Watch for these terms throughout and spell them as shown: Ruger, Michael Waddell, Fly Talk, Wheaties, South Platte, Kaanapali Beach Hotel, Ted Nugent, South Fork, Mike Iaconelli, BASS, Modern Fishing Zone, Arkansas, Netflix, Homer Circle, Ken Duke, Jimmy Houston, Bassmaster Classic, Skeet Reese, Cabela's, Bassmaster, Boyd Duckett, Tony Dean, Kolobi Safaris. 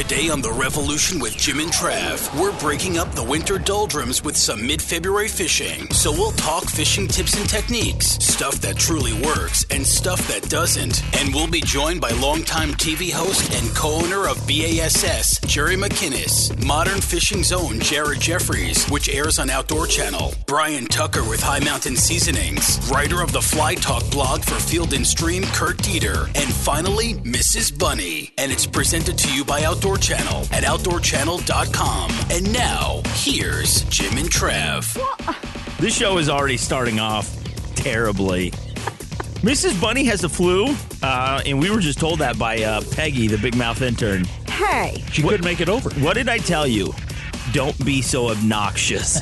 Today on The Revolution with Jim and Trav, we're breaking up the winter doldrums with some mid-February fishing. So we'll talk fishing tips and techniques, stuff that truly works and stuff that doesn't. And we'll be joined by longtime TV host and co-owner of BASS, Jerry McKinnis, Modern Fishing Zone, Jared Jeffries, which airs on Outdoor Channel, Brian Tucker with High Mountain Seasonings, writer of the Fly Talk blog for Field and Stream, Kirk Deeter, and finally, Mrs. Bunny. And it's presented to you by Outdoor Channel at outdoorchannel.com. And now, here's Jim and Trav. This show is already starting off terribly. Mrs. Bunny has the flu, and we were just told that by Peggy, the big mouth intern. Hey. She couldn't make it over. What did I tell you? Don't be so obnoxious.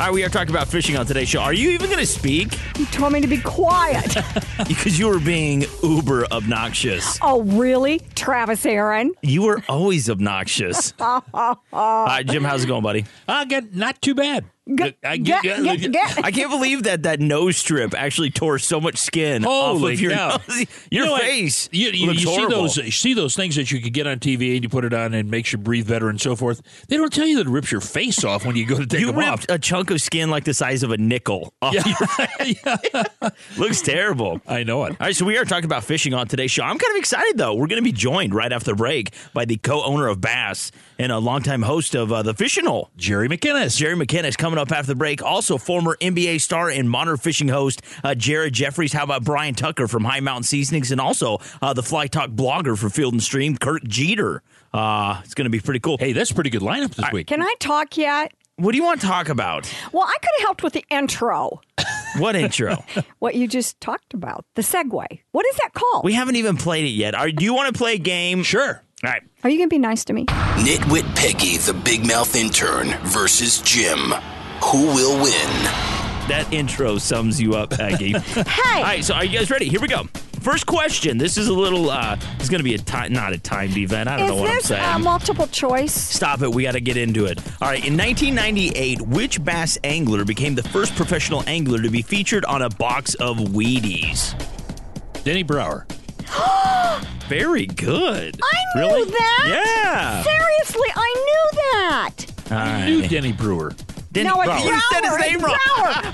All right, we are talking about fishing on today's show. Are you even going to speak? You told me to be quiet. Because you were being uber obnoxious. Oh, really? Travis Aaron? You were always obnoxious. All right, Jim, how's it going, buddy? Good. Not too bad. I can't believe that nose strip actually tore so much skin off of your nose. Your face looks horrible. You see those things that you could get on TV and you put it on and it makes you breathe better and so forth. They don't tell you that it rips your face off when you go to take them off. A chunk of skin like the size of a nickel off your Looks terrible. I know it. All right, so we are talking about fishing on today's show. I'm kind of excited, though. We're going to be joined right after the break by the co-owner of Bass and a longtime host of The Fishing Hole, Jerry McKinnis. Jerry McKinnis coming up after the break. Also, former NBA star and Modern Fishing host Jared Jeffries. How about Brian Tucker from High Mountain Seasonings, and also the Fly Talk blogger for Field and Stream, Kirk Deeter. It's going to be pretty cool. Hey, that's a pretty good lineup this week. Can I talk yet? What do you want to talk about? Well, I could have helped with the intro. What intro? What you just talked about, the segue. What is that called? We haven't even played it yet. Do you want to play a game? Sure. All right. Are you going to be nice to me? Nitwit Peggy, the big mouth intern, versus Jim. Who will win? That intro sums you up, Peggy. Hey! All right, so are you guys ready? Here we go. First question. This is a little, it's going to be not a timed event. I don't know what I'm saying. Is this multiple choice? Stop it. We got to get into it. All right. In 1998, which bass angler became the first professional angler to be featured on a box of Wheaties? Denny Brauer. Very good. I knew that? Yeah. Seriously, I knew that. I knew Denny Brauer. Denny Brauer. You said his name wrong.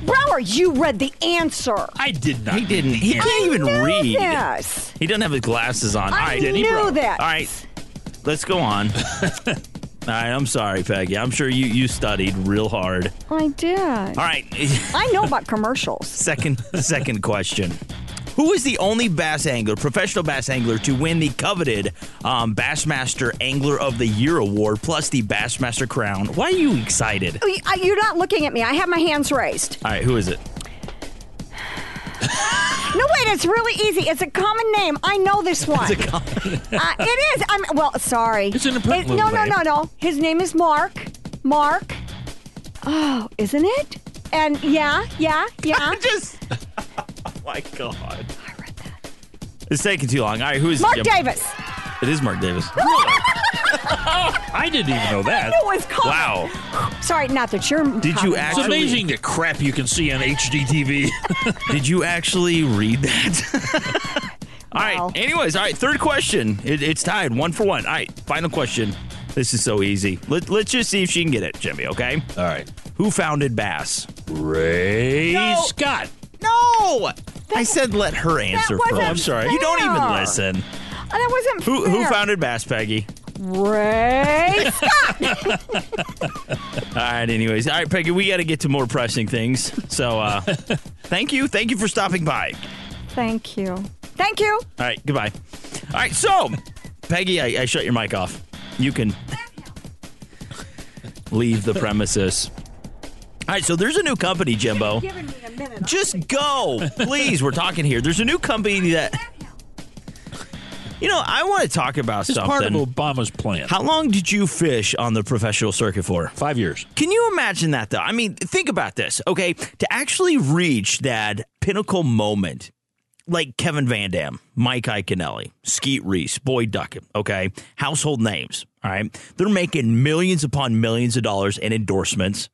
Brauer, you read the answer. I did not. He didn't. He can't even read. This. He doesn't have his glasses on. I knew that. All right, let's go on. All right, I'm sorry, Peggy. I'm sure you studied real hard. I did. All right. I know about commercials. Second question. Who is the only professional bass angler, to win the coveted Bassmaster Angler of the Year award, plus the Bassmaster crown? Why are you excited? You're not looking at me. I have my hands raised. All right, who is it? No, wait, it's really easy. It's a common name. I know this one. It's a common name. It is. Sorry. It's an important name. No. His name is Mark. Mark. Oh, isn't it? And yeah. Oh my God. I read that. It's taking too long. All right, who is Mark Davis? It is Mark Davis. I didn't even know that. I knew it was coming. Wow. Sorry, not that you're. Did you actually? It's amazing the crap you can see on HGTV. Did you actually read that? All right. Anyways, all right. Third question. It's tied 1-1. All right. Final question. This is so easy. Let's just see if she can get it, Jimmy. Okay. All right. Who founded Bass? Ray Scott. No. I said let her answer first. I'm sorry. You don't even listen. That wasn't fair. Who founded Bass, Peggy? Ray Scott. All right, anyways. All right, Peggy, we got to get to more pressing things. So thank you. Thank you for stopping by. Thank you. Thank you. All right, goodbye. All right, so, Peggy, I shut your mic off. You can leave the premises. All right, so there's a new company, Jimbo. You're giving me a minute. Just go. Please, we're talking here. There's a new company that... You know, I want to talk about something. It's part of Obama's plan. How long did you fish on the professional circuit for? 5 years. Can you imagine that, though? I mean, think about this, okay? To actually reach that pinnacle moment, like Kevin Van Dam, Mike Iaconelli, Skeet Reese, Boyd Duckett, okay? Household names. All right. They're making millions upon millions of dollars in endorsements,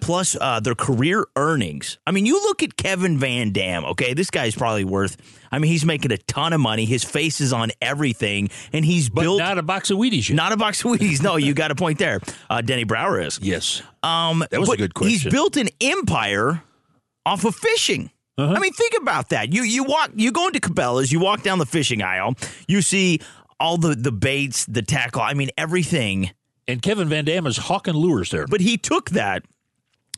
plus their career earnings. I mean, you look at Kevin Van Dam. OK, this guy's probably worth. I mean, he's making a ton of money. His face is on everything. And he's built not a box of Wheaties. Yet. Not a box of Wheaties. No, you got a point there. Denny Brauer is. Yes. That was a good question. He's built an empire off of fishing. Uh-huh. I mean, think about that. You go into Cabela's, you walk down the fishing aisle, you see all the baits, the tackle, I mean, everything. And Kevin Van Dam is hawking lures there. But he took that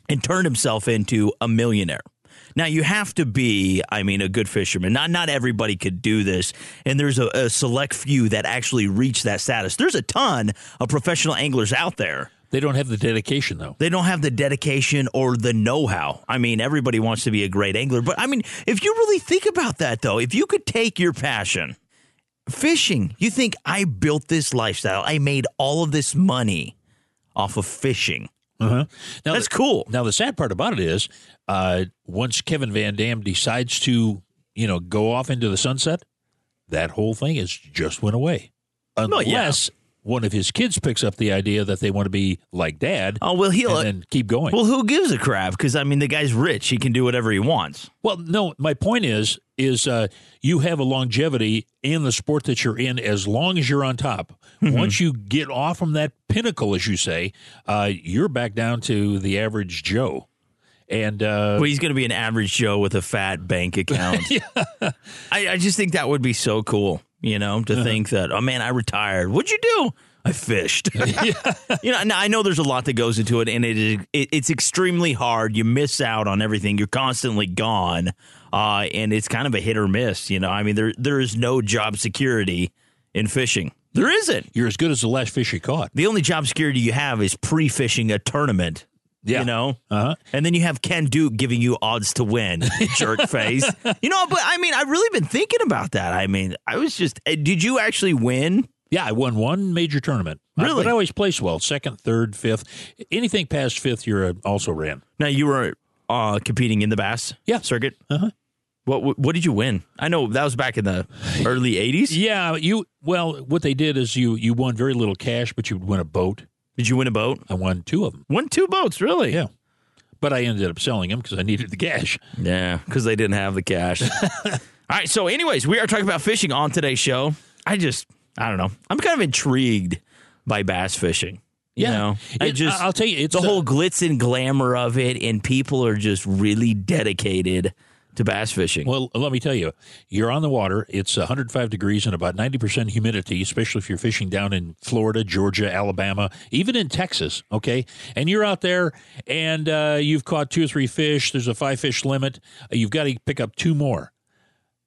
and turned himself into a millionaire. Now, you have to be, I mean, a good fisherman. Not everybody could do this. And there's a select few that actually reach that status. There's a ton of professional anglers out there. They don't have the dedication, though. They don't have the dedication or the know-how. I mean, everybody wants to be a great angler. But, I mean, if you really think about that, though, if you could take your passion, fishing, you think, I built this lifestyle. I made all of this money off of fishing. Uh-huh. Now, that's cool. Now, the sad part about it is once Kevin Van Dam decides to, you know, go off into the sunset, that whole thing has just went away. Unless... Oh, yeah. One of his kids picks up the idea that they want to be like dad. Oh, well, and keep going. Well, who gives a crap? Because, I mean, the guy's rich. He can do whatever he wants. Well, no, my point is you have a longevity in the sport that you're in as long as you're on top. Mm-hmm. Once you get off from that pinnacle, as you say, you're back down to the average Joe. And well, he's going to be an average Joe with a fat bank account. Yeah. I just think that would be so cool. You know, to think that, oh, man, I retired. What'd you do? I fished. You know, now I know there's a lot that goes into it, and it's extremely hard. You miss out on everything. You're constantly gone, and it's kind of a hit or miss. You know, I mean, there is no job security in fishing. There isn't. You're as good as the last fish you caught. The only job security you have is pre-fishing a tournament. Yeah. You know, and then you have Ken Duke giving you odds to win, jerk face. You know, but I mean, I've really been thinking about that. I mean, did you actually win? Yeah, I won one major tournament. Really? But I always placed well, second, third, fifth. Anything past fifth, you're also ran. Now, you were competing in the Bass circuit? Uh-huh. What did you win? I know that was back in the early 80s. Yeah, what they did is you won very little cash, but you would win a boat. Did you win a boat? I won two of them. Won two boats, really? Yeah. But I ended up selling them because I needed the cash. Yeah, because they didn't have the cash. All right, so anyways, we are talking about fishing on today's show. I don't know. I'm kind of intrigued by bass fishing. You know? I'll tell you. It's the whole glitz and glamour of it, and people are just really dedicated to bass fishing. Well, let me tell you, you're on the water. It's 105 degrees and about 90% humidity, especially if you're fishing down in Florida, Georgia, Alabama, even in Texas, okay? And you're out there, and you've caught two or three fish. There's a five-fish limit. You've got to pick up two more.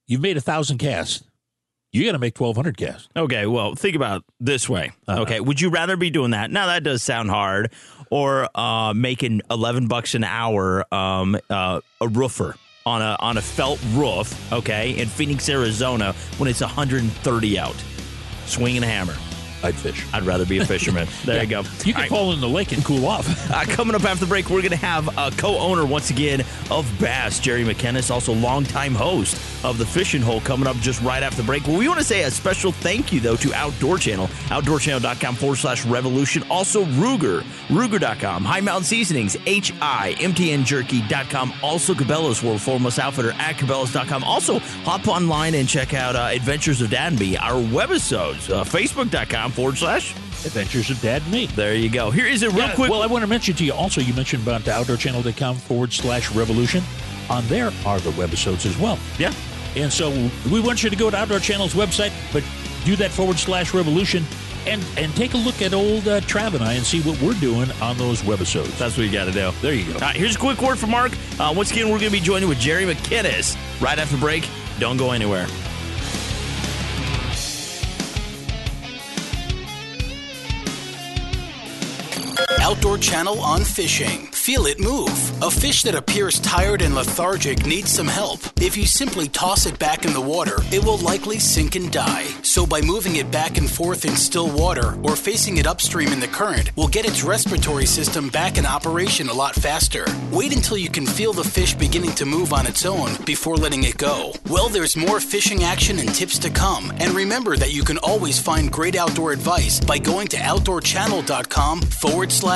You've made 1,000 casts. You got to make 1,200 casts. Okay, well, think about it this way. Okay, would you rather be doing that? Now, that does sound hard. Or making $11 an hour a roofer. On a felt roof, okay, in Phoenix, Arizona, when it's 130 out, swinging a hammer. I'd fish. I'd rather be a fisherman. There you go. You can fall in the lake and cool off. Coming up after the break, we're going to have a co-owner once again of Bass, Jerry McKinnis, also longtime host of The Fishing Hole, coming up just right after the break. Well, we want to say a special thank you, though, to Outdoor Channel, outdoorchannel.com/revolution. Also, Ruger, Ruger.com, High Mountain Seasonings, HIMTNJerky.com, also Cabela's World Foremost Outfitter at Cabela's.com. Also, hop online and check out Adventures of Dad and Me, our webisodes, facebook.com/Adventures of Dad and Me. There you go. Here is it real quick. Well, I want to mention to you also, you mentioned about the outdoorchannel.com/revolution. On there are the webisodes as well. Yeah. And so we want you to go to Outdoor Channel's website, but do that /revolution and take a look at old Trav and I and see what we're doing on those webisodes. That's what you got to do. There you go. All right, here's a quick word from Mark. Once again, we're going to be joining with Jerry McKinnis right after break. Don't go anywhere. Outdoor Channel on fishing. Feel it move. A fish that appears tired and lethargic needs some help. If you simply toss it back in the water, it will likely sink and die. So by moving it back and forth in still water or facing it upstream in the current will get its respiratory system back in operation a lot faster. Wait until you can feel the fish beginning to move on its own before letting it go. Well, there's more fishing action and tips to come. And remember that you can always find great outdoor advice by going to outdoorchannel.com/revolution.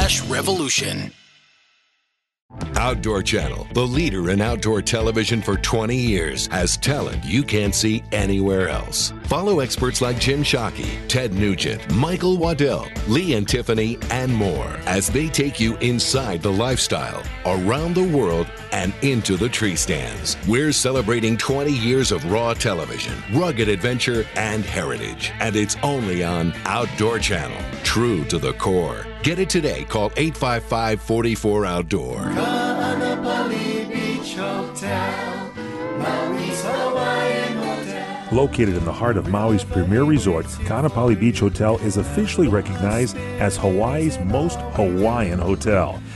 Outdoor Channel, the leader in outdoor television for 20 years, has talent you can't see anywhere else. Follow experts like Jim Shockey, Ted Nugent, Michael Waddell, Lee and Tiffany, and more as they take you inside the lifestyle, around the world, and into the tree stands. We're celebrating 20 years of raw television, rugged adventure, and heritage. And it's only on Outdoor Channel, true to the core. Get it today. Call 855-44-OUTDOOR. Kaanapali Beach Hotel, Maui's Hawaiian Hotel. Located in the heart of Maui's premier resort, Kaanapali Beach Hotel is officially recognized as Hawaii's most Hawaiian hotel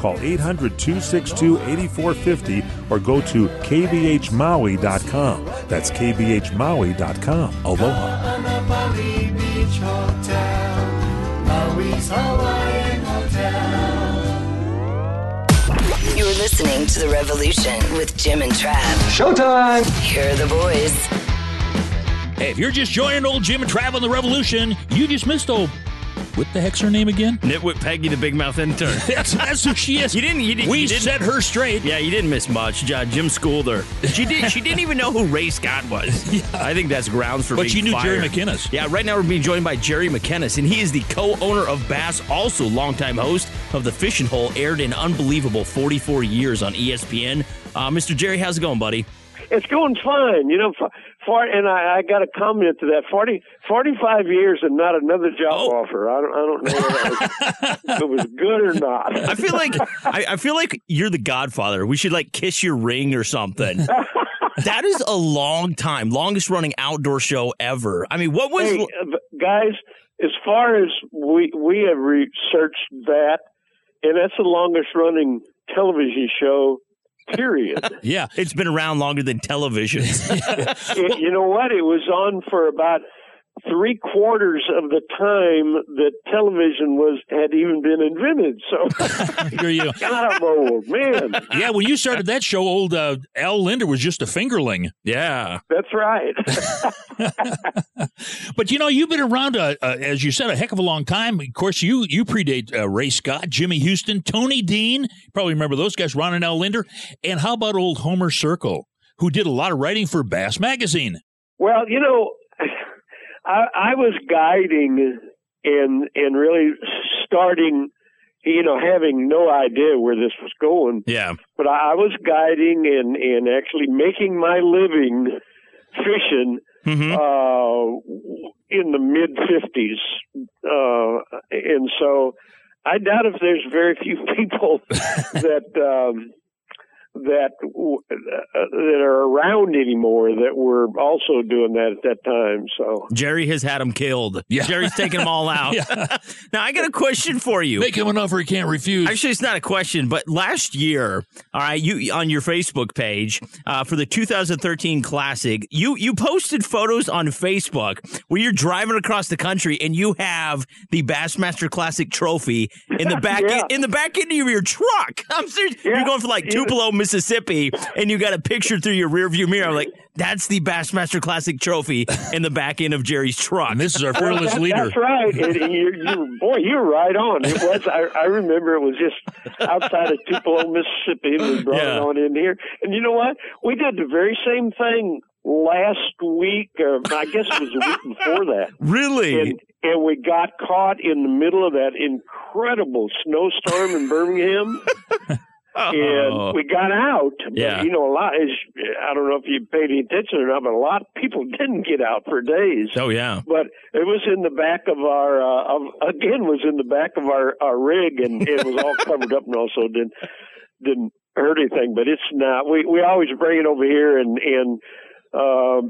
Call 800-262-8450 or go to kbhmaui.com. That's kbhmaui.com. Aloha. You're listening to The Revolution with Jim and Trav. Showtime! Here are the boys. Hey, if you're just joining old Jim and Trav on The Revolution, you just missed old... What the heck's her name again? Nitwit Peggy the Big Mouth Intern. That's who she is. You didn't set her straight. Yeah, you didn't miss much. Jim schooled her. She didn't even know who Ray Scott was. Yeah. I think that's grounds for being fired. But she knew Jerry McKinnis. Yeah, right now we're being joined by Jerry McKinnis, and he is the co-owner of BASS, also longtime host of The Fishing Hole, aired an unbelievable 44 years on ESPN. Mr. Jerry, how's it going, buddy? It's going fine. You know, I got a comment to that. 45 years and not another job offer. I don't know if it was good or not. I feel like you're the Godfather. We should, like, kiss your ring or something. That is a long time. Longest running outdoor show ever. I mean, what was... Hey, guys, as far as we have researched that, and that's the longest running television show, period. Yeah, it's been around longer than television. You know what? It was on for about 3/4 of the time that television had even been invented. So, God, I'm old, man. Yeah, when you started that show, old Al Linder was just a fingerling. Yeah, that's right. But you've been around, as you said, a heck of a long time. Of course, you predate Ray Scott, Jimmy Houston, Tony Dean. Probably remember those guys, Ron and Al Linder. And how about old Homer Circle, who did a lot of writing for Bass Magazine? Well, I was guiding and really starting, having no idea where this was going. Yeah. But I was guiding and actually making my living fishing in the mid-50s. And so I doubt if there's very few people that are around anymore that were also doing that at that time. So Jerry has had them killed. Yeah. Jerry's taking them all out. Yeah. Now, I got a question for you. Make him an offer he can't refuse. Actually, it's not a question, but last year, all right, you on your Facebook page for the 2013 Classic, you posted photos on Facebook where you're driving across the country and you have the Bassmaster Classic trophy in the back end of your truck. I'm serious. Yeah. You're going for like Tupelo, Mississippi, and you got a picture through your rearview mirror. I'm like, that's the Bassmaster Classic trophy in the back end of Jerry's truck. And this is our fearless leader. That's right. And you're right on. It was. I remember it was just outside of Tupelo, Mississippi. It was brought on in here. And you know what? We did the very same thing last week, I guess it was the week before that. Really? And we got caught in the middle of that incredible snowstorm in Birmingham. Oh. And we got out. Yeah. You know, a lot is, I don't know if you paid any attention or not, but a lot of people didn't get out for days. Oh, yeah. But it was in the back of our, our rig, and it was all covered up, and also didn't hurt anything. But it's not, we always bring it over here and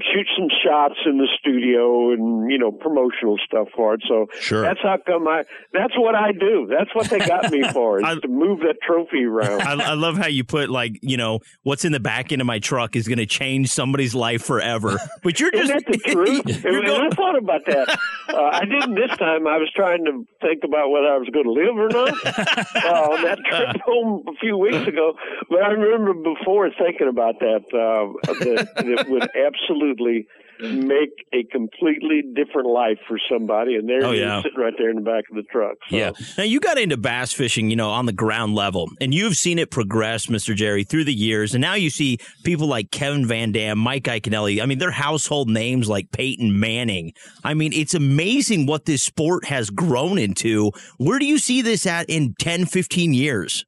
shoot some shots in the studio and, you know, promotional stuff for it. So sure. That's how come that's what I do. That's what they got me for, is to move that trophy around. I love how you put, like, you know, what's in the back end of my truck is going to change somebody's life forever. But you're just... Isn't that the truth? I thought about that. I didn't this time. I was trying to think about whether I was going to live or not on that trip home a few weeks ago. But I remember before thinking about that, that would absolutely make a completely different life for somebody, and there he's sitting right there in the back of the truck. So. Yeah. Now, you got into bass fishing, you know, on the ground level, and you've seen it progress, Mr. Jerry, through the years, and now you see people like Kevin Van Dam, Mike Iaconelli. I mean, they're household names like Peyton Manning. I mean, it's amazing what this sport has grown into. Where do you see this at in 10, 15 years?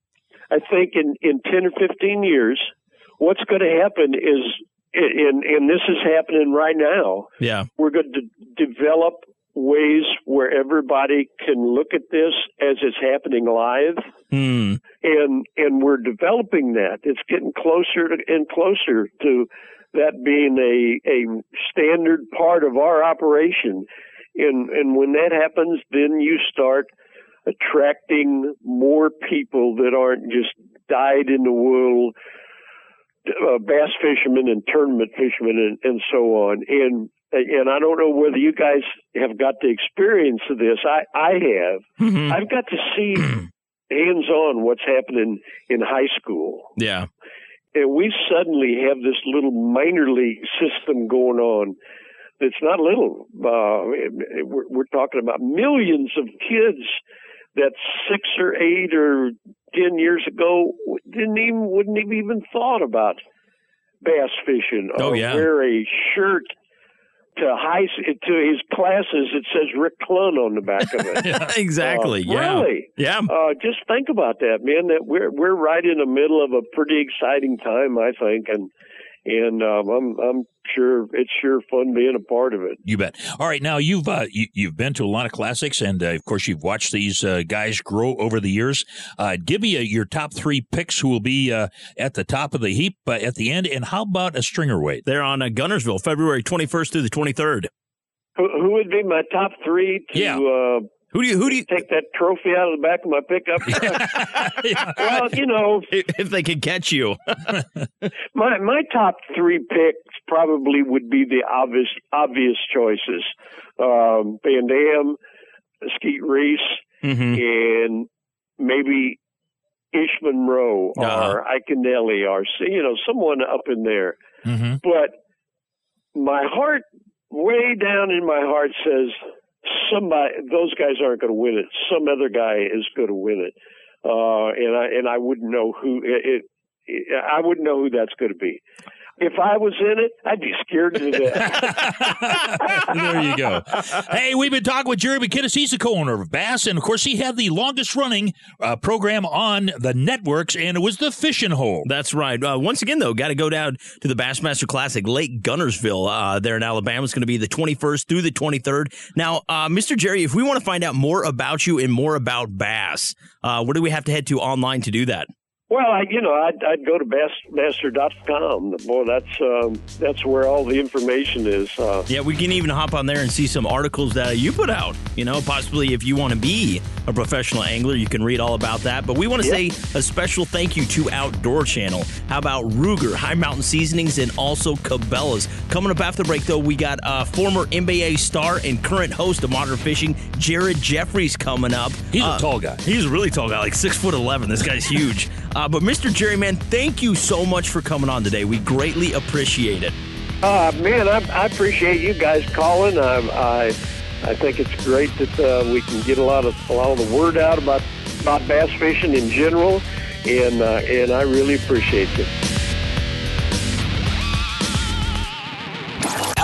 I think in 10 or 15 years, what's going to happen is, and this is happening right now. Yeah, we're going to develop ways where everybody can look at this as it's happening live, and we're developing that. It's getting closer and closer to that being a standard part of our operation. And when that happens, then you start attracting more people that aren't just dyed in the wool. Bass fishermen and tournament fishermen and so on. And I don't know whether you guys have got the experience of this. I have. Mm-hmm. I've got to see hands-on what's happening in high school. Yeah. And we suddenly have this little minor league system going on that's not little. We're talking about millions of kids that 6 or 8 or 10 years ago wouldn't even thought about bass fishing. Wear a shirt to his classes that says Rick Klun on the back of it. Exactly. Really? Yeah. Just think about that, man. That we're right in the middle of a pretty exciting time, I think, and I'm sure it's sure fun being a part of it. You bet. All right, now you've been to a lot of classics, and of course you've watched these guys grow over the years. Give me your top 3 picks who will be at the top of the heap at the end, and how about a stringer weight? They're on Guntersville, February 21st through the 23rd. Who would be my top 3 to? Yeah. Who do you take that trophy out of the back of my pickup truck? Yeah. Well, you know, if they could catch you. my top 3 picks probably would be the obvious choices: Van Dam, Skeet Reese, and maybe Ish Monroe or Iaconelli, or someone up in there. Mm-hmm. But my heart, way down in my heart, says. Those guys aren't going to win it. Some other guy is going to win it, and I wouldn't know who. I wouldn't know who that's going to be. If I was in it, I'd be scared to death. There you go. Hey, we've been talking with Jerry McKinnis. He's the co-owner of Bass, and of course, he had the longest-running program on the networks, and it was The Fishing Hole. That's right. Once again, though, got to go down to the Bassmaster Classic, Lake Guntersville there in Alabama. It's going to be the 21st through the 23rd. Now, Mr. Jerry, if we want to find out more about you and more about Bass, where do we have to head to online to do that? Well, I'd go to Bassmaster.com. Boy, that's where all the information is. Yeah, we can even hop on there and see some articles that you put out. You know, possibly if you want to be a professional angler, you can read all about that. But we want to say a special thank you to Outdoor Channel. How about Ruger, High Mountain Seasonings, and also Cabela's. Coming up after the break, though, we got former NBA star and current host of Modern Fishing, Jared Jeffries, coming up. He's a tall guy. He's a really tall guy, like 6'11". This guy's huge. But Mr. Jerry, man, thank you so much for coming on today. We greatly appreciate it. Man, I appreciate you guys calling. I think it's great that we can get a lot of the word out about bass fishing in general, and I really appreciate it.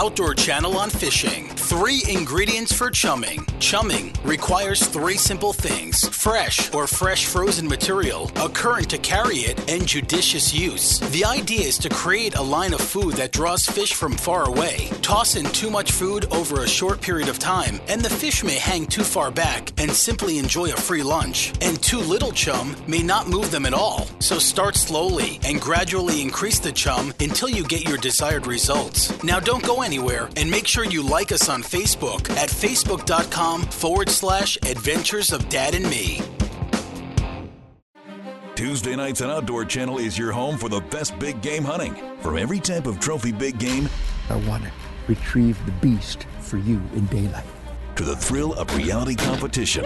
Outdoor Channel on fishing. 3 ingredients for chumming. Chumming requires 3 simple things: fresh or fresh frozen material, a current to carry it, and judicious use. The idea is to create a line of food that draws fish from far away. Toss in too much food over a short period of time, and the fish may hang too far back and simply enjoy a free lunch. And too little chum may not move them at all. So start slowly and gradually increase the chum until you get your desired results. Now don't go anywhere, and make sure you like us on Facebook at facebook.com/adventures of dad and me. Tuesday nights on Outdoor Channel is your home for the best big game hunting. For every type of trophy big game, I want to retrieve the beast for you in daylight, to the thrill of reality competition.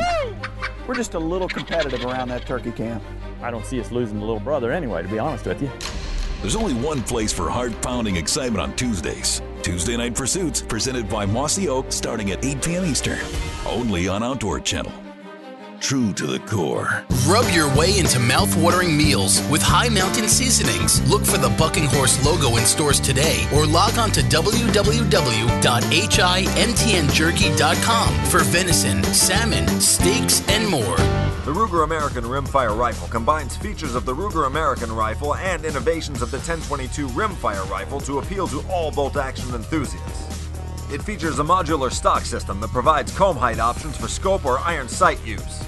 We're just a little competitive around that turkey camp. I don't see us losing the little brother anyway, to be honest with you. There's only one place for heart-pounding excitement on Tuesdays. Tuesday Night Pursuits, presented by Mossy Oak, starting at 8 p.m. Eastern, only on Outdoor Channel. True to the core. Rub your way into mouth-watering meals with High Mountain Seasonings. Look for the Bucking Horse logo in stores today, or log on to www.himtnjerky.com for venison, salmon, steaks, and more. The Ruger American Rimfire Rifle combines features of the Ruger American Rifle and innovations of the 10/22 Rimfire Rifle to appeal to all bolt-action enthusiasts. It features a modular stock system that provides comb height options for scope or iron sight use,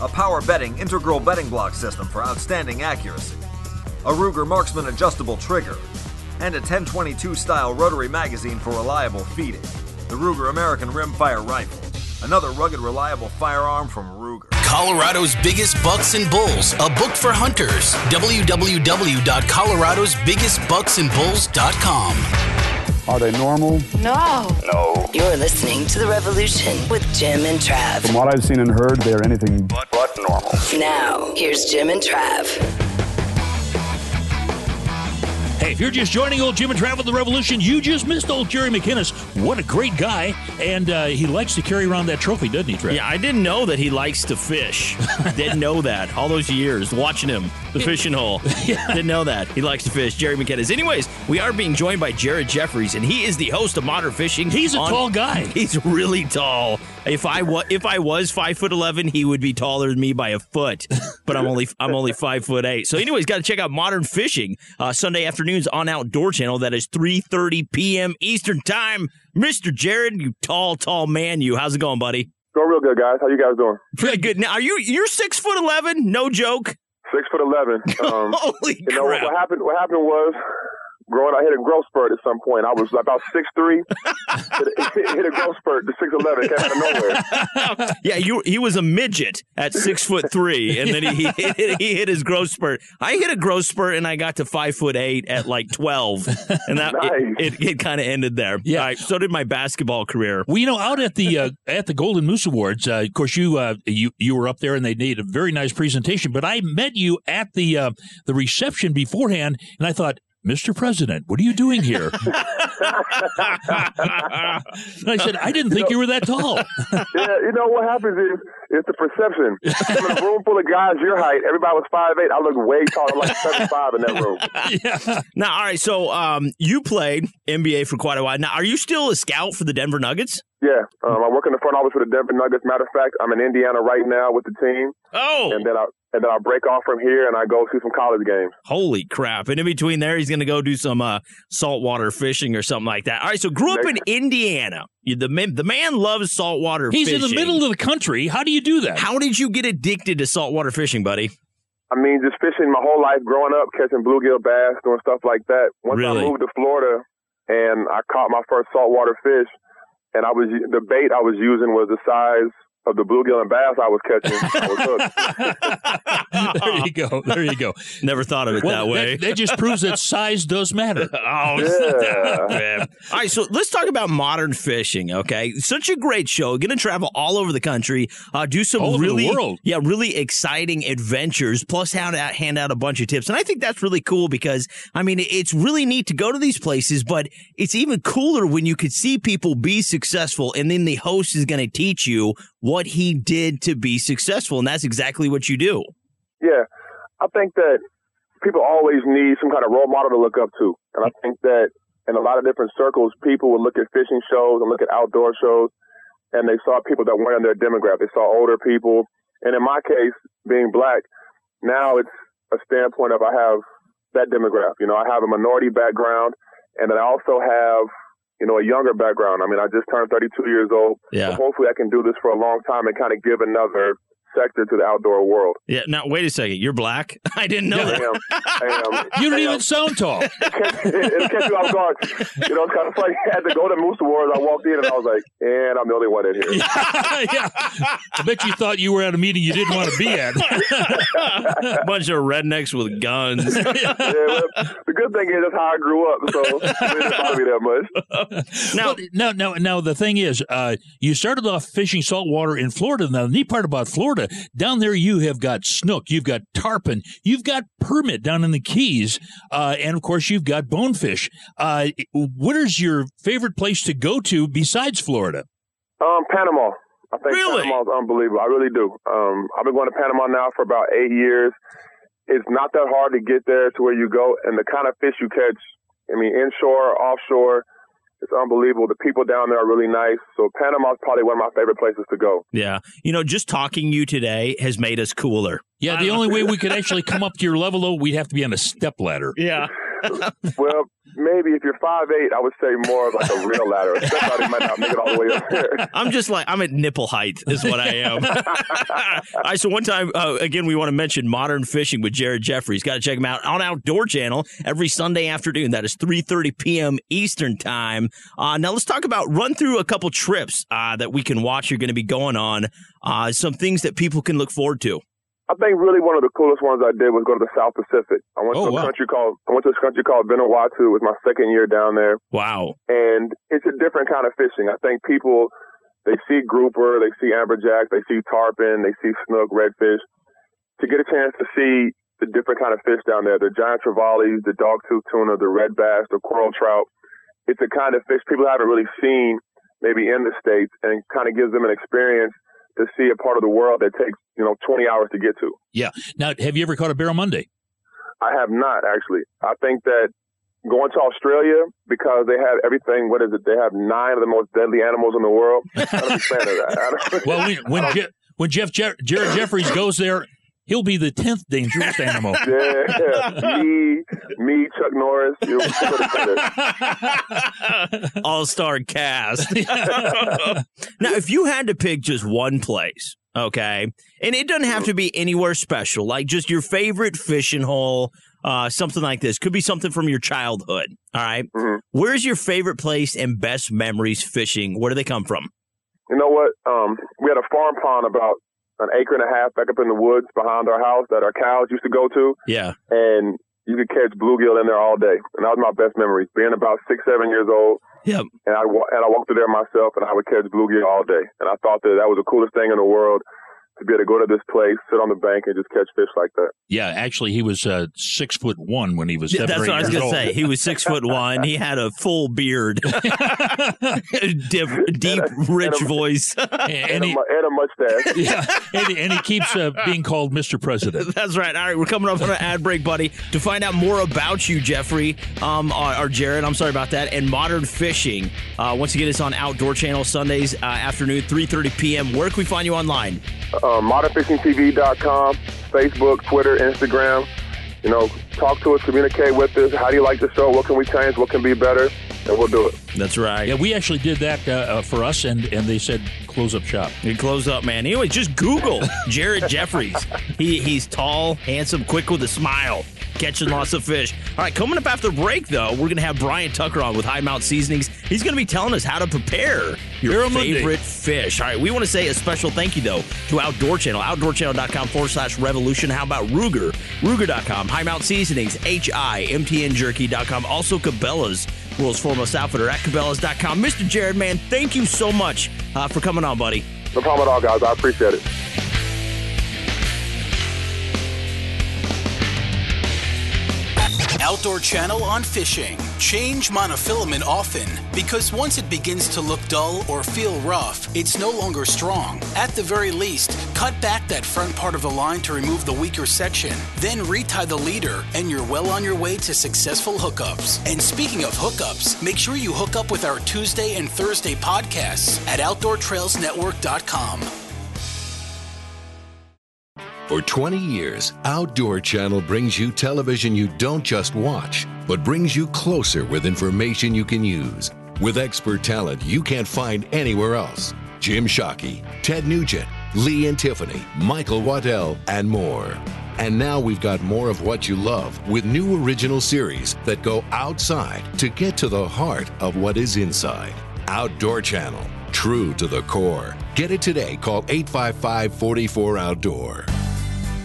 a power bedding integral bedding block system for outstanding accuracy, a Ruger Marksman adjustable trigger, and a 10/22 style rotary magazine for reliable feeding. The Ruger American Rimfire Rifle, another rugged, reliable firearm from Ruger. Colorado's Biggest Bucks and Bulls, a book for hunters. www.coloradosbiggestbucksandbulls.com. Are they normal? No. No. You're listening to The Revolution with Jim and Trav. From what I've seen and heard, they are anything but normal. Now, here's Jim and Trav. Hey, if you're just joining old Jim and Trav with The Revolution, you just missed old Jerry McKinnis. What a great guy. And he likes to carry around that trophy, doesn't he, Trav? Yeah, I didn't know that he likes to fish. Didn't know that. All those years watching him. The Fishing Hole. Yeah. Didn't know that. He likes to fish. Jerry McKinnis. Anyways, we are being joined by Jared Jeffries, and he is the host of Modern Fishing. He's a tall guy. He's really tall. If I was 5'11", he would be taller than me by a foot. But I'm only 5'8". So anyways, got to check out Modern Fishing Sunday afternoons on Outdoor Channel. That is 3:30 p.m. Eastern Time. Mr. Jared, you tall man, you. How's it going, buddy? Going real good, guys. How you guys doing? Pretty good. Now, are you're 6'11"? No joke. 6'11". Holy crap! You know, what happened was, I hit a growth spurt at some point. I was about 6'3". hit a growth spurt to 6'11". Came out of nowhere. Yeah, he was a midget at 6'3", and then he hit his growth spurt. I hit a growth spurt, and I got to 5'8" at like 12, and that nice. it kind of ended there. Yeah. All right, so did my basketball career. Well, you know, out at the Golden Moose Awards, of course, you were up there, and they made a very nice presentation. But I met you at the reception beforehand, and I thought, Mr. President, what are you doing here? And I said, I didn't think you were that tall. Yeah, you know what happens is it's the perception. I'm in a room full of guys your height. Everybody was 5'8". I looked way taller, like 7'5" in that room. Yeah. Now, all right. So you played NBA for quite a while. Now, are you still a scout for the Denver Nuggets? Yeah, I work in the front office for the Denver Nuggets. Matter of fact, I'm in Indiana right now with the team. Oh, and then I break off from here and I go see some college games. Holy crap! And in between there, he's going to go do some saltwater fishing or something like that. All right, so grew up in Indiana. The man loves saltwater fishing. He's in the middle of the country. How do you do that? How did you get addicted to saltwater fishing, buddy? I mean, just fishing my whole life, growing up, catching bluegill bass, doing stuff like that. Once I moved to Florida and I caught my first saltwater fish. And the bait I was using was the size of the bluegill and bass I was catching. I was hooked. There you go. Never thought of it that way. That just proves that size does matter. Oh, yeah. All right, so let's talk about Modern Fishing, okay? Such a great show. Going to travel all over the country, do some really exciting adventures, plus how to hand out a bunch of tips. And I think that's really cool because, I mean, it's really neat to go to these places, but it's even cooler when you could see people be successful and then the host is going to teach you what he did to be successful, and that's exactly what you do. Yeah, I think that people always need some kind of role model to look up to, and I think that in a lot of different circles, people would look at fishing shows and look at outdoor shows, and they saw people that weren't in their demographic. They saw older people. And in my case, being black, now it's a standpoint of I have that demographic. You know, I have a minority background, and then I also have, you know, a younger background. I mean, I just turned 32 years old. Yeah. So hopefully I can do this for a long time and kind of give another sector to the outdoor world. Yeah. Now, wait a second. You're black? I didn't know that. I am. You don't even sound tall. It kept you off guard. You know, it's kind of funny. I had to go to Moose Awards. I walked in and I was like, and I'm the only one in here. Yeah. I bet you thought you were at a meeting you didn't want to be at. A bunch of rednecks with guns. Yeah, the good thing is that's how I grew up, so it didn't bother me that much. Now, well, the thing is, you started off fishing saltwater in Florida. Now, the neat part about Florida, down there you have got snook, you've got tarpon, you've got permit down in the Keys, and of course you've got bonefish. What is your favorite place to go to besides Florida? Panama. I think Panama's unbelievable. I really do. I've been going to Panama now for about 8 years. It's not that hard to get there to where you go, and the kind of fish you catch, I mean, inshore, offshore, it's unbelievable. The people down there are really nice. So Panama is probably one of my favorite places to go. Yeah. You know, just talking to you today has made us cooler. Yeah, the only way we could actually come up to your level, though, we'd have to be on a stepladder. Yeah. Well, maybe if you're 5'8", I would say more of like a real ladder. Somebody might not make it all the way up there. I'm at nipple height is what I am. All right, so one time, again, we want to mention Modern Fishing with Jared Jeffries. Got to check him out on Outdoor Channel every Sunday afternoon. That is 3:30 p.m. Eastern time. Now let's talk about, run through a couple trips that we can watch. You're going to be going on some things that people can look forward to. I think really one of the coolest ones I did was go to the South Pacific. I went to this country called Vanuatu. It was my second year down there. Wow. And it's a different kind of fishing. I think people, they see grouper, they see amberjack, they see tarpon, they see snook, redfish. To get a chance to see the different kind of fish down there, the giant trevallies, the dogtooth tuna, the red bass, the coral trout, it's a kind of fish people haven't really seen maybe in the States, and kind of gives them an experience to see a part of the world that takes, you know, 20 hours to get to. Yeah. Now, have you ever caught a barramundi? I have not, actually. I think that going to Australia, because they have everything, what is it? They have 9 of the most deadly animals in the world. I don't understand that. Well, when Jared Jeffries goes there, he'll be the 10th dangerous animal. Yeah. Me, Chuck Norris. You know, all-star cast. Now, if you had to pick just one place, okay, and it doesn't have to be anywhere special, like just your favorite fishing hole, something like this. Could be something from your childhood, all right? Mm-hmm. Where's your favorite place and best memories fishing? Where do they come from? You know what? We had a farm pond about an acre and a half back up in the woods behind our house that our cows used to go to. Yeah. And you could catch bluegill in there all day. And that was my best memories, being about 6, 7 years old. Yep. And I walked through there myself, and I would catch bluegill all day. And I thought that was the coolest thing in the world, to be able to go to this place, sit on the bank, and just catch fish like that. Yeah, actually, he was 6'1" when he was 7 years old. That's what I was going to say. He was 6'1". He had a full beard, deep, rich voice, and a mustache. Yeah, and he keeps being called Mr. President. That's right. All right, we're coming up on an ad break, buddy. To find out more about you, Jeffrey, or Jared, I'm sorry about that, and Modern Fishing. Once again, it's on Outdoor Channel Sundays afternoon, 3:30 p.m. Where can we find you online? ModernFishingTV.com, Facebook, Twitter, Instagram. You know, talk to us, communicate with us. How do you like the show? What can we change? What can be better? And we'll do it. That's right. Yeah, we actually did that for us, and they said close up shop. You close up, man. Anyway, just Google Jared Jeffries. He's tall, handsome, quick with a smile, catching lots of fish. All right, coming up after break, though, we're going to have Brian Tucker on with High Mountain Seasonings. He's going to be telling us how to prepare your favorite fish. All right, we want to say a special thank you, though, to Outdoor Channel, outdoorchannel.com/revolution. How about Ruger? Ruger.com. High Mountain Seasonings, HIMTNJerky.com. Also, Cabela's, world's foremost outfitter, at Cabela's.com. Mr. Jared, man, thank you so much for coming on, buddy. No problem at all, guys. I appreciate it. Outdoor Channel on fishing. Change monofilament often, because once it begins to look dull or feel rough, it's no longer strong. At the very least, cut back that front part of the line to remove the weaker section, then retie the leader, and you're well on your way to successful hookups. And speaking of hookups, make sure you hook up with our Tuesday and Thursday podcasts at OutdoorTrailsNetwork.com. For 20 years, Outdoor Channel brings you television you don't just watch, but brings you closer with information you can use. With expert talent you can't find anywhere else. Jim Shockey, Ted Nugent, Lee and Tiffany, Michael Waddell, and more. And now we've got more of what you love with new original series that go outside to get to the heart of what is inside. Outdoor Channel, true to the core. Get it today. Call 855-44-OUTDOOR.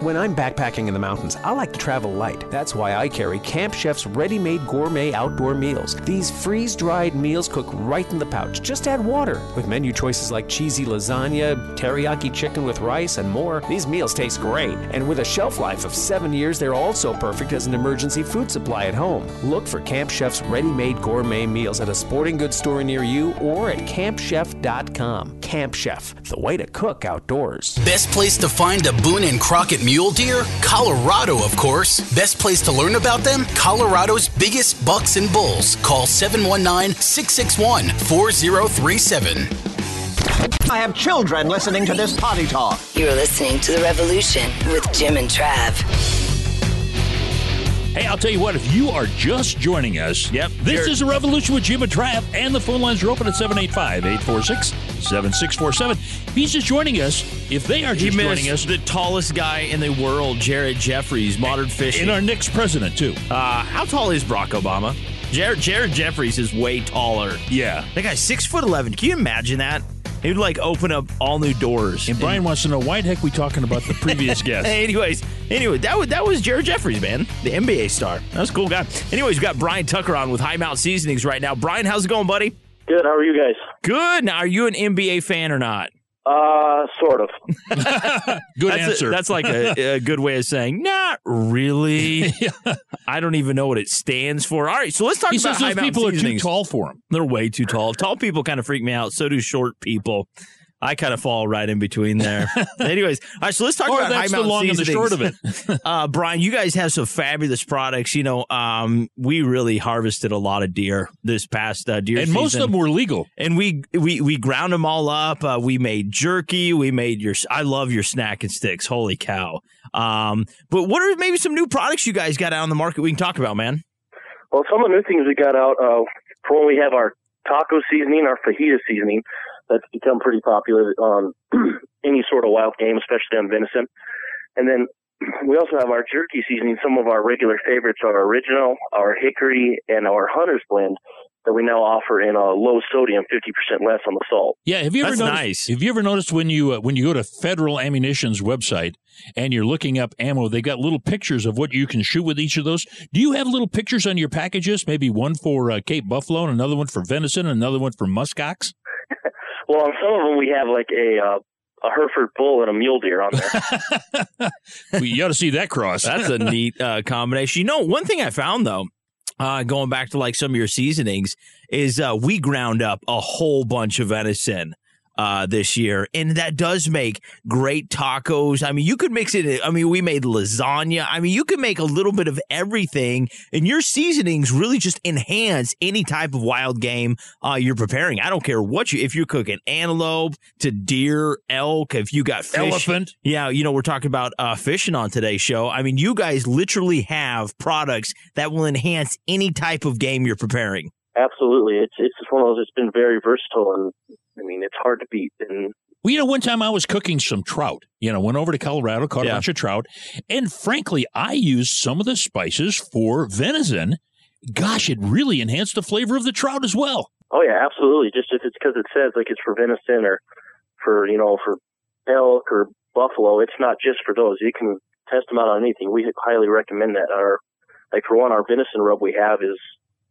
When I'm backpacking in the mountains, I like to travel light. That's why I carry Camp Chef's ready-made gourmet outdoor meals. These freeze-dried meals cook right in the pouch. Just add water. With menu choices like cheesy lasagna, teriyaki chicken with rice, and more, these meals taste great. And with a shelf life of 7 years, they're also perfect as an emergency food supply at home. Look for Camp Chef's ready-made gourmet meals at a sporting goods store near you or at campchef.com. Camp Chef, the way to cook outdoors. Best place to find a Boone and Crockett mule deer? Colorado, of course. Best place to learn about them? Colorado's biggest bucks and bulls. Call 719-661-4037. I have children listening to this potty talk. You're listening to The Revolution with Jim and Trav. Hey, I'll tell you what, if you are just joining us, yep, this is The Revolution with Jim and Trav, and the phone lines are open at 785-846-7647. If he's just joining us, if they are just joining us. The tallest guy in the world, Jared Jeffries, Modern Fishing. And our next president, too. How tall is Barack Obama? Jared Jeffries is way taller. Yeah. That guy's 6'11". Can you imagine that? He would, like, open up all new doors. And Brian wants to know, why the heck we talking about the previous guest? Anyway, that was Jared Jeffries, man, the NBA star. That was a cool guy. Anyways, we've got Brian Tucker on with High Mountain Seasonings right now. Brian, how's it going, buddy? Good. How are you guys? Good. Now, are you an NBA fan or not? Sort of. Good answer. That's like a good way of saying, not really. I don't even know what it stands for. All right, so let's talk about High Mountain Seasonings. He says those people are too tall for him. They're way too tall. Tall people kind of freak me out. So do short people. I kind of fall right in between there. Anyways, all right, so let's talk about High Mountain Seasonings. Or that's the long and the short of it. Brian, you guys have some fabulous products. You know, we really harvested a lot of deer this past deer season. And most of them were legal. And we ground them all up. We made jerky. We made I love your snack and sticks. Holy cow. But what are maybe some new products you guys got out on the market we can talk about, man? Well, some of the new things we got out, for when we have our taco seasoning, our fajita seasoning, that's become pretty popular on any sort of wild game, especially on venison. And then we also have our jerky seasoning. Some of our regular favorites are original, our hickory, and our hunter's blend that we now offer in a low sodium, 50% less on the salt. Yeah, have you ever noticed when you go to Federal Ammunition's website and you're looking up ammo, they got little pictures of what you can shoot with each of those. Do you have little pictures on your packages? Maybe one for Cape Buffalo, and another one for venison, and another one for muskox? Well, on some of them, we have like a Hereford bull and a mule deer on there. Well, you ought to see that cross. That's a neat combination. You know, one thing I found, though, going back to like some of your seasonings, is we ground up a whole bunch of venison this year. And that does make great tacos. I mean, you could mix it. I mean, we made lasagna. I mean, you could make a little bit of everything. And your seasonings really just enhance any type of wild game you're preparing. I don't care what if you're cooking antelope to deer, elk, if you got fish. Elephant. Yeah, you know, we're talking about fishing on today's show. I mean, you guys literally have products that will enhance any type of game you're preparing. Absolutely. It's just one of those, it's been very versatile, and I mean, it's hard to beat. And well, you know, one time I was cooking some trout, you know, went over to Colorado, caught a bunch of trout. And frankly, I used some of the spices for venison. Gosh, it really enhanced the flavor of the trout as well. Oh, yeah, absolutely. Just if it's because it says like it's for venison or for, you know, for elk or buffalo, it's not just for those. You can test them out on anything. We highly recommend that. Our, like, for one, our venison rub we have is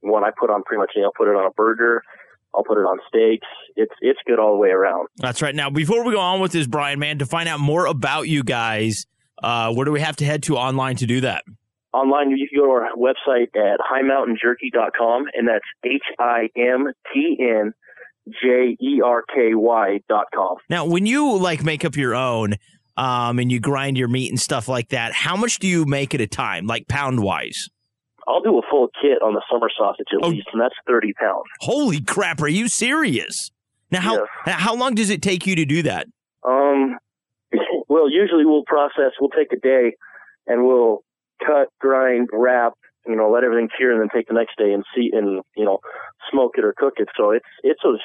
one I put on pretty much, I'll put it on a burger, I'll put it on steaks. It's good all the way around. That's right. Now, before we go on with this, Brian, man, to find out more about you guys, where do we have to head to online to do that? Online, you can go to our website at highmountainjerky.com, and that's HIMTNJERKY.com. Now, when you, like, make up your own and you grind your meat and stuff like that, how much do you make at a time, like pound-wise? I'll do a full kit on the summer sausage at least, and that's 30 pounds. Holy crap, are you serious? Now, how long does it take you to do that? Well, usually we'll take a day, and we'll cut, grind, wrap, let everything cure, and then take the next day and smoke it or cook it. So it's a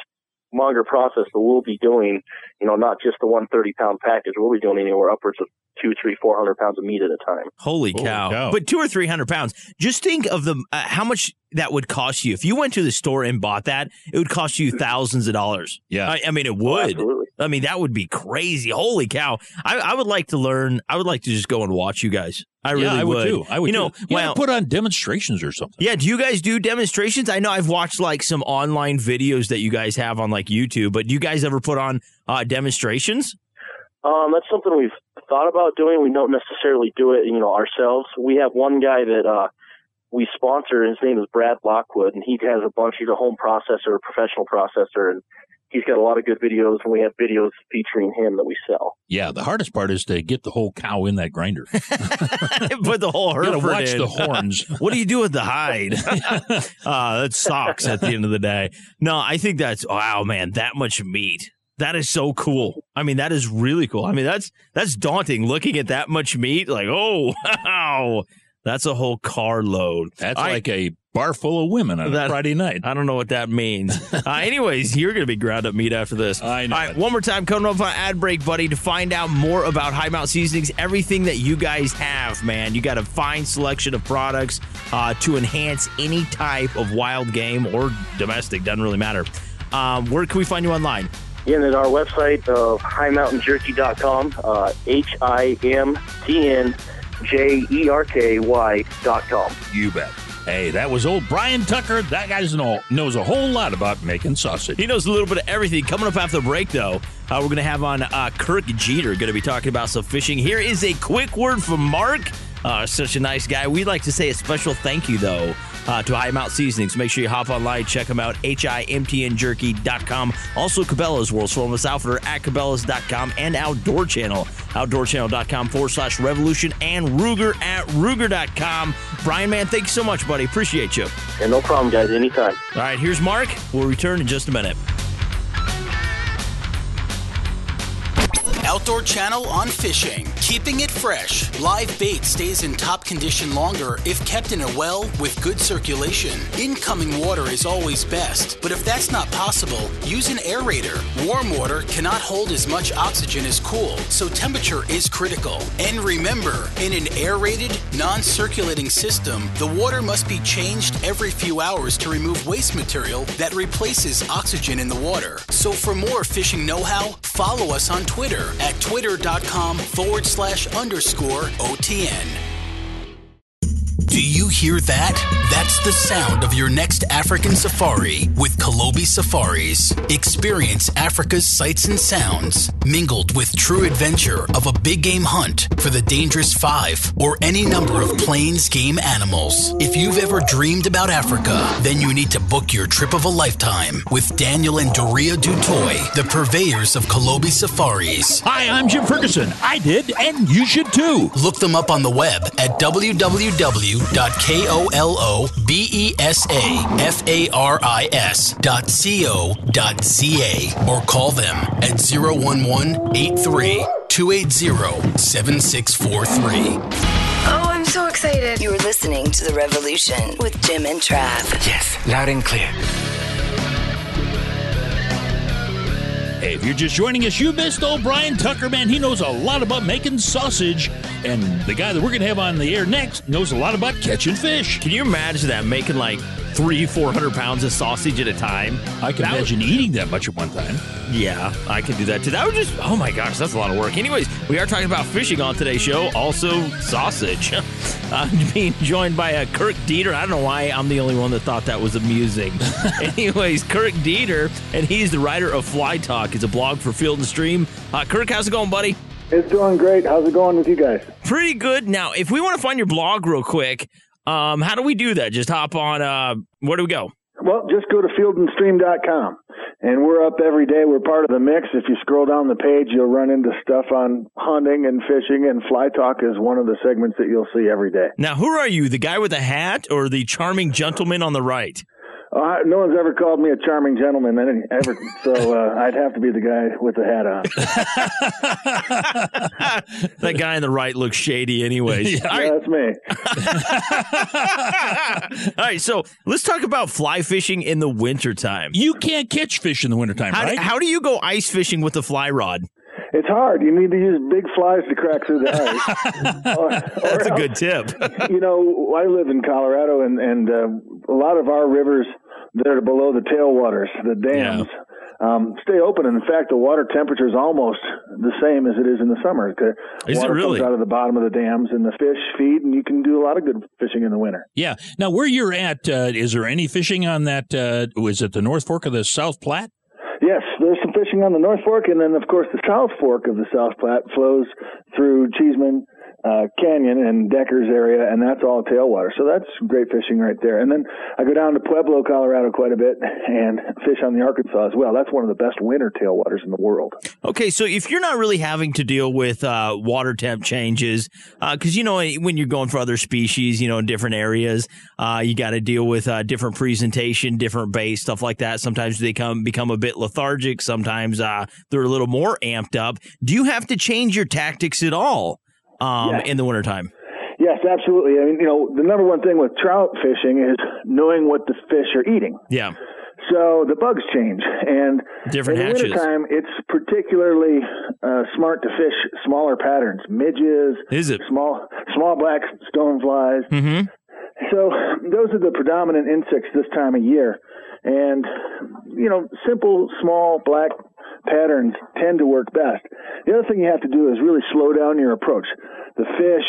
longer process, but we'll be doing, not just the 130-pound package. We'll be doing anywhere upwards of 200, 300, 400 pounds of meat at a time. Holy cow. But 200 or 300 pounds. Just think of the how much that would cost you. If you went to the store and bought that, it would cost you thousands of dollars. Yeah. I mean, it would. Oh, absolutely. I mean, that would be crazy. Holy cow. I would like to learn. I would like to just go and watch you guys. I really would too. I would, too. You put on demonstrations or something. Yeah, do you guys do demonstrations? I know I've watched, like, some online videos that you guys have on, like, YouTube, but do you guys ever put on demonstrations? That's something we've thought about doing. We don't necessarily do it, ourselves. We have one guy that we sponsor. His name is Brad Lockwood, and he has a bunch. He's a home processor, a professional processor, and he's got a lot of good videos, and we have videos featuring him that we sell. Yeah, the hardest part is to get the whole cow in that grinder. Put the whole herd in. You gotta watch the horns. What do you do with the hide? That sucks at the end of the day. No, I think that's, wow, man, that much meat. That is so cool. I mean, that is really cool. I mean, that's daunting, looking at that much meat. Like, oh, wow. That's a whole carload. That's like a bar full of women on a Friday night. I don't know what that means. Anyways, you're going to be ground up meat after this. I know. All right, one more time, coming up on ad break, buddy, to find out more about High Mountain Seasonings, everything that you guys have, man. You got a fine selection of products to enhance any type of wild game or domestic. Doesn't really matter. Where can we find you online? Again, at our website of highmountainjerky.com, HIMTNJERKY.com. You bet. Hey, that was old Brian Tucker. That guy knows a whole lot about making sausage. He knows a little bit of everything. Coming up after the break, though, we're going to have on Kirk Deeter. Going to be talking about some fishing. Here is a quick word from Mark. Such a nice guy. We'd like to say a special thank you, though, to High Mountain Seasonings. Make sure you hop online, check them out, HIMTNJerky.com. Also, Cabela's, world's famous outfitter, at Cabela's.com, and Outdoor Channel, OutdoorChannel.com /Revolution, and Ruger at Ruger.com. Brian, man, thank you so much, buddy. Appreciate you. Yeah, no problem, guys. Anytime. All right, here's Mark. We'll return in just a minute. Outdoor Channel on fishing. Keeping it fresh. Live bait stays in top condition longer if kept in a well with good circulation. Incoming water is always best, but if that's not possible, use an aerator. Warm water cannot hold as much oxygen as cool, so temperature is critical. And remember, in an aerated, non-circulating system, the water must be changed every few hours to remove waste material that replaces oxygen in the water. So for more fishing know-how, follow us on Twitter at twitter.com/_OTN. Do you hear that? That's the sound of your next African safari with Kolobi Safaris. Experience Africa's sights and sounds, mingled with true adventure of a big game hunt for the dangerous 5 or any number of plains game animals. If you've ever dreamed about Africa, then you need to book your trip of a lifetime with Daniel and Doria Dutoy, the purveyors of Kolobi Safaris. Hi, I'm Jim Ferguson. I did, and you should too. Look them up on the web at www.KOLOBESAFARIS.co.za or call them at 011-83-280-7643. Oh, I'm so excited. You're listening to The Revolution with Jim and Trav. Yes, loud and clear. Hey, if you're just joining us, you missed old Brian Tucker, man. He knows a lot about making sausage. And the guy that we're going to have on the air next knows a lot about catching fish. Can you imagine that, making, like, 300-400 pounds of sausage at a time. I can imagine eating that much at one time. Yeah, I could do that too. That would just, oh my gosh, that's a lot of work. Anyways, we are talking about fishing on today's show, also sausage. I'm being joined by Kirk Deeter. I don't know why I'm the only one that thought that was amusing. Anyways, Kirk Deeter, and he's the writer of Fly Talk. It's a blog for Field and Stream. Kirk, how's it going, buddy? It's doing great. How's it going with you guys? Pretty good. Now, if we want to find your blog real quick, how do we do that? Just hop on, where do we go? Well, just go to fieldandstream.com, and we're up every day. We're part of the mix. If you scroll down the page, you'll run into stuff on hunting and fishing, and Fly Talk is one of the segments that you'll see every day. Now, who are you, the guy with the hat or the charming gentleman on the right? No one's ever called me a charming gentleman ever, so I'd have to be the guy with the hat on. That guy on the right looks shady anyways. Yeah, right. That's me. All right, so let's talk about fly fishing in the wintertime. You can't catch fish in the wintertime, right? How do you go ice fishing with a fly rod? It's hard. You need to use big flies to crack through the ice. That's a good tip. You know, I live in Colorado, and a lot of our rivers that are below the tailwaters, the dams, stay open. And in fact, the water temperature is almost the same as it is in the summer. Water comes out of the bottom of the dams, and the fish feed, and you can do a lot of good fishing in the winter. Yeah. Now, where you're at, is there any fishing on that? Is it the North Fork or the South Platte? Yes, there's some fishing on the North Fork, and then, of course, the South Fork of the South Platte flows through Cheeseman Canyon and Decker's area, and that's all tailwater. So that's great fishing right there. And then I go down to Pueblo, Colorado quite a bit and fish on the Arkansas as well. That's one of the best winter tailwaters in the world. Okay, so if you're not really having to deal with water temp changes, because, you know, when you're going for other species, you know, in different areas, you got to deal with different presentation, different bait, stuff like that. Sometimes they become a bit lethargic. Sometimes they're a little more amped up. Do you have to change your tactics at all? Yes. In the wintertime. Yes, absolutely. I mean, you know, the number one thing with trout fishing is knowing what the fish are eating. Yeah. So the bugs change, and different in the wintertime, it's particularly smart to fish smaller patterns, midges, small black stoneflies. Mm-hmm. So those are the predominant insects this time of year, and you know, simple small black patterns tend to work best. The other thing you have to do is really slow down your approach. The fish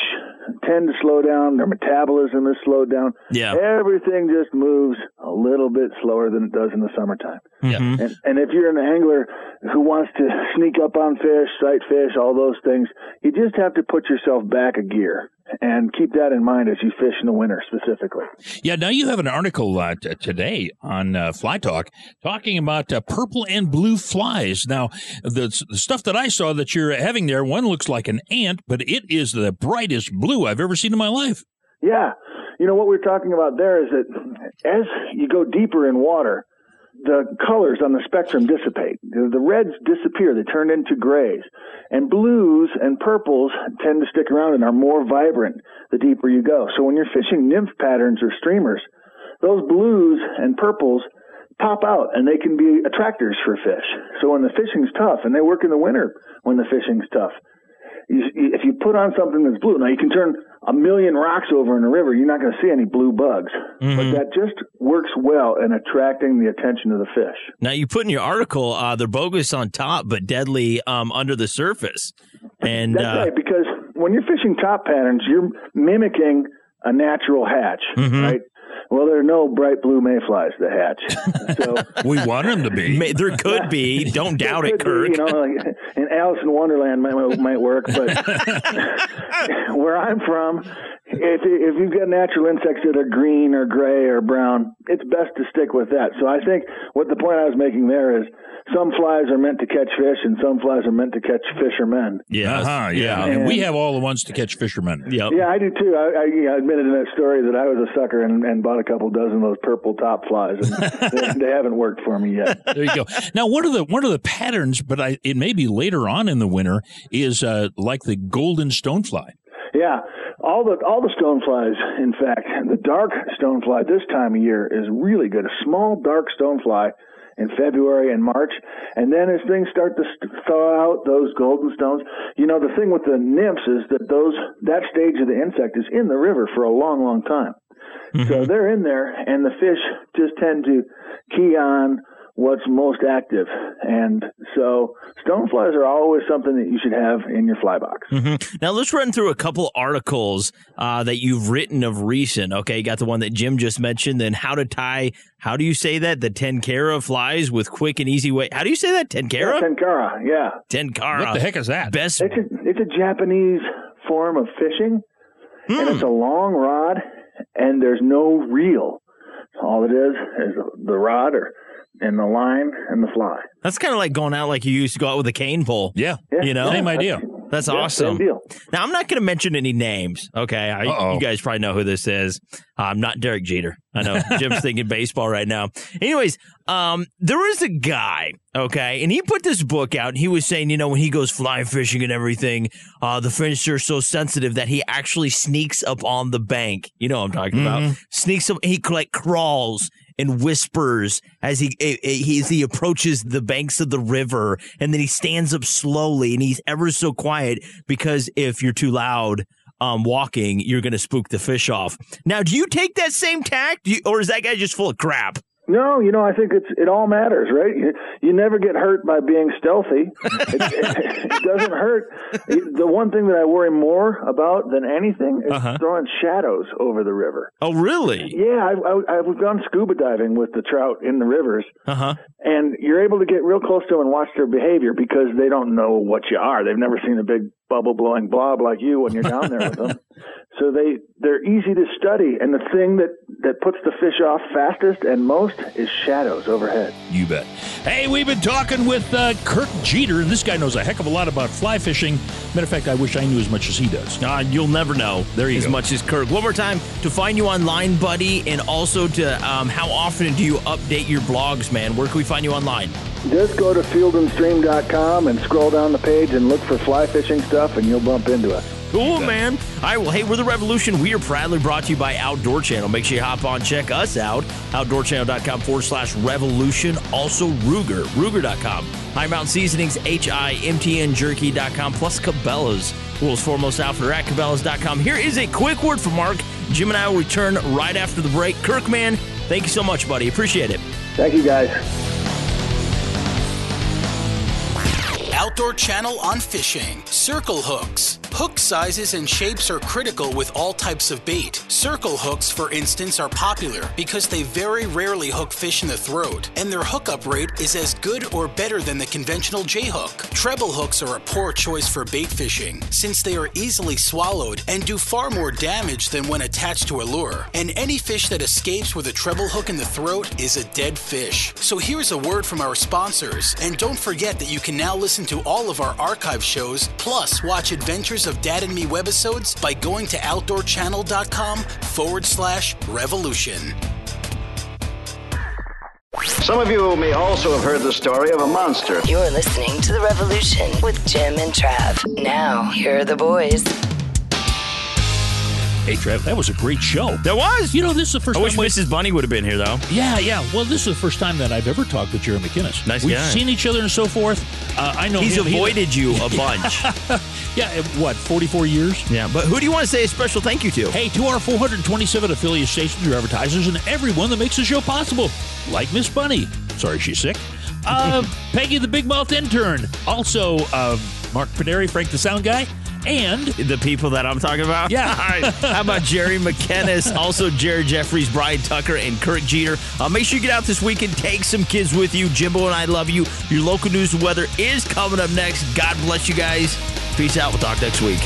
tend to slow down. Their metabolism is slowed down. Yeah. Everything just moves a little bit slower than it does in the summertime. Yeah. And if you're an angler who wants to sneak up on fish, sight fish, all those things, you just have to put yourself back a gear. And keep that in mind as you fish in the winter specifically. Yeah, now you have an article today on Fly Talk talking about purple and blue flies. Now, the stuff that I saw that you're having there, one looks like an ant, but it is the brightest blue I've ever seen in my life. Yeah. You know, what we're talking about there is that as you go deeper in water, the colors on the spectrum dissipate. The reds disappear. They turn into grays. And blues and purples tend to stick around and are more vibrant the deeper you go. So when you're fishing nymph patterns or streamers, those blues and purples pop out, and they can be attractors for fish. So when the fishing's tough, and they work in the winter when the fishing's tough, if you put on something that's blue, now you can turn a million rocks over in a river, you're not going to see any blue bugs. Mm-hmm. But that just works well in attracting the attention of the fish. Now, you put in your article, they're bogus on top, but deadly under the surface. And that's right, because when you're fishing top patterns, you're mimicking a natural hatch, mm-hmm. right? Well, there are no bright blue mayflies that hatch. So, we want them to be. There could be. Don't doubt it, Kirk. You know, like an Alice in Wonderland might work, but where I'm from, if you've got natural insects that are green or gray or brown, it's best to stick with that. So I think what the point I was making there is some flies are meant to catch fish, and some flies are meant to catch fishermen. Yeah, yeah. And we have all the ones to catch fishermen. Yep. Yeah, I do too. I admitted in that story that I was a sucker and bought a couple dozen of those purple top flies, and they haven't worked for me yet. There you go. Now, one of the patterns, but it may be later on in the winter, is like the golden stonefly. Yeah, all the stoneflies, in fact, the dark stonefly this time of year is really good. A small dark stonefly in February and March, and then as things start to thaw out, those golden stones, you know, the thing with the nymphs is that that stage of the insect is in the river for a long, long time. Mm-hmm. So they're in there, and the fish just tend to key on what's most active. And so stone flies are always something that you should have in your fly box. Mm-hmm. Now let's run through a couple articles that you've written of recent. Okay, you got the one that Jim just mentioned, then how to tie, how do you say that? The Tenkara flies with quick and easy way. How do you say that? Tenkara? Yeah, Tenkara, yeah. Tenkara. What the heck is that? Best. It's a Japanese form of fishing, and it's a long rod, and there's no reel. All it is the rod or and the line and the fly. That's kind of like going out like you used to go out with a cane pole. Yeah. You know? Same idea. That's awesome. Same deal. Now, I'm not going to mention any names, okay? You guys probably know who this is. I'm not Derek Jeter. I know Jim's thinking baseball right now. Anyways, there was a guy, okay, and he put this book out, and he was saying, you know, when he goes fly fishing and everything, the fish are so sensitive that he actually sneaks up on the bank. You know what I'm talking about. Sneaks up. He, like, crawls and whispers as he approaches the banks of the river, and then he stands up slowly, and he's ever so quiet because if you're too loud walking, you're going to spook the fish off. Now, do you take that same tack, or is that guy just full of crap? No, you know, I think it all matters, right? You never get hurt by being stealthy. It doesn't hurt. The one thing that I worry more about than anything is throwing shadows over the river. Oh, really? Yeah, I've gone scuba diving with the trout in the rivers, and you're able to get real close to them and watch their behavior because they don't know what you are. They've never seen a big bubble-blowing blob like you when you're down there with them. So they're easy to study, and the thing that puts the fish off fastest and most is shadows overhead. You bet. Hey, we've been talking with Kirk Deeter, and this guy knows a heck of a lot about fly fishing. Matter of fact, I wish I knew as much as he does. You'll never know there you as go. Much as Kirk. One more time, to find you online, buddy, and also to how often do you update your blogs, man? Where can we find you online? Just go to fieldandstream.com and scroll down the page and look for fly fishing stuff, and you'll bump into us. Cool, man. All right, well, hey, we're The Revolution. We are proudly brought to you by Outdoor Channel. Make sure you hop on, check us out, outdoorchannel.com/revolution. Also, Ruger, Ruger.com. High Mountain Seasonings, HIMTNJerky.com, plus Cabela's, world's foremost outfitter at Cabela's.com. Here is a quick word from Mark. Jim and I will return right after the break. Kirk, man, thank you so much, buddy. Appreciate it. Thank you, guys. Outdoor Channel on fishing. Circle hooks. Hook sizes and shapes are critical with all types of bait. Circle hooks, for instance, are popular because they very rarely hook fish in the throat, and their hookup rate is as good or better than the conventional J-hook. Treble hooks are a poor choice for bait fishing since they are easily swallowed and do far more damage than when attached to a lure. And any fish that escapes with a treble hook in the throat is a dead fish. So here's a word from our sponsors, and don't forget that you can now listen to all of our archive shows, plus watch Adventures of Dad and Me webisodes by going to outdoorchannel.com/revolution. Some of you may also have heard the story of a monster. You're listening to The Revolution with Jim and Trav. Now, here are the boys. Hey, Trav, that was a great show. That was. You know, this is the first time. I wish Mrs. Bunny would have been here, though. Yeah. Well, this is the first time that I've ever talked with Jerry McKinnis. Nice guy. We've seen each other and so forth. I know he's avoided you a bunch. Yeah, what, 44 years? Yeah, but who do you want to say a special thank you to? Hey, to our 427 affiliate stations, your advertisers, and everyone that makes the show possible. Like Miss Bunny. Sorry, she's sick. Peggy the Big Mouth Intern. Also, Mark Paneri, Frank the Sound Guy. And the people that I'm talking about? Yeah. All right. How about Jerry McKinnis, also Jared Jeffries, Brian Tucker, and Kirk Deeter. Make sure you get out this weekend. Take some kids with you. Jimbo and I love you. Your local news and weather is coming up next. God bless you guys. Peace out. We'll talk next week.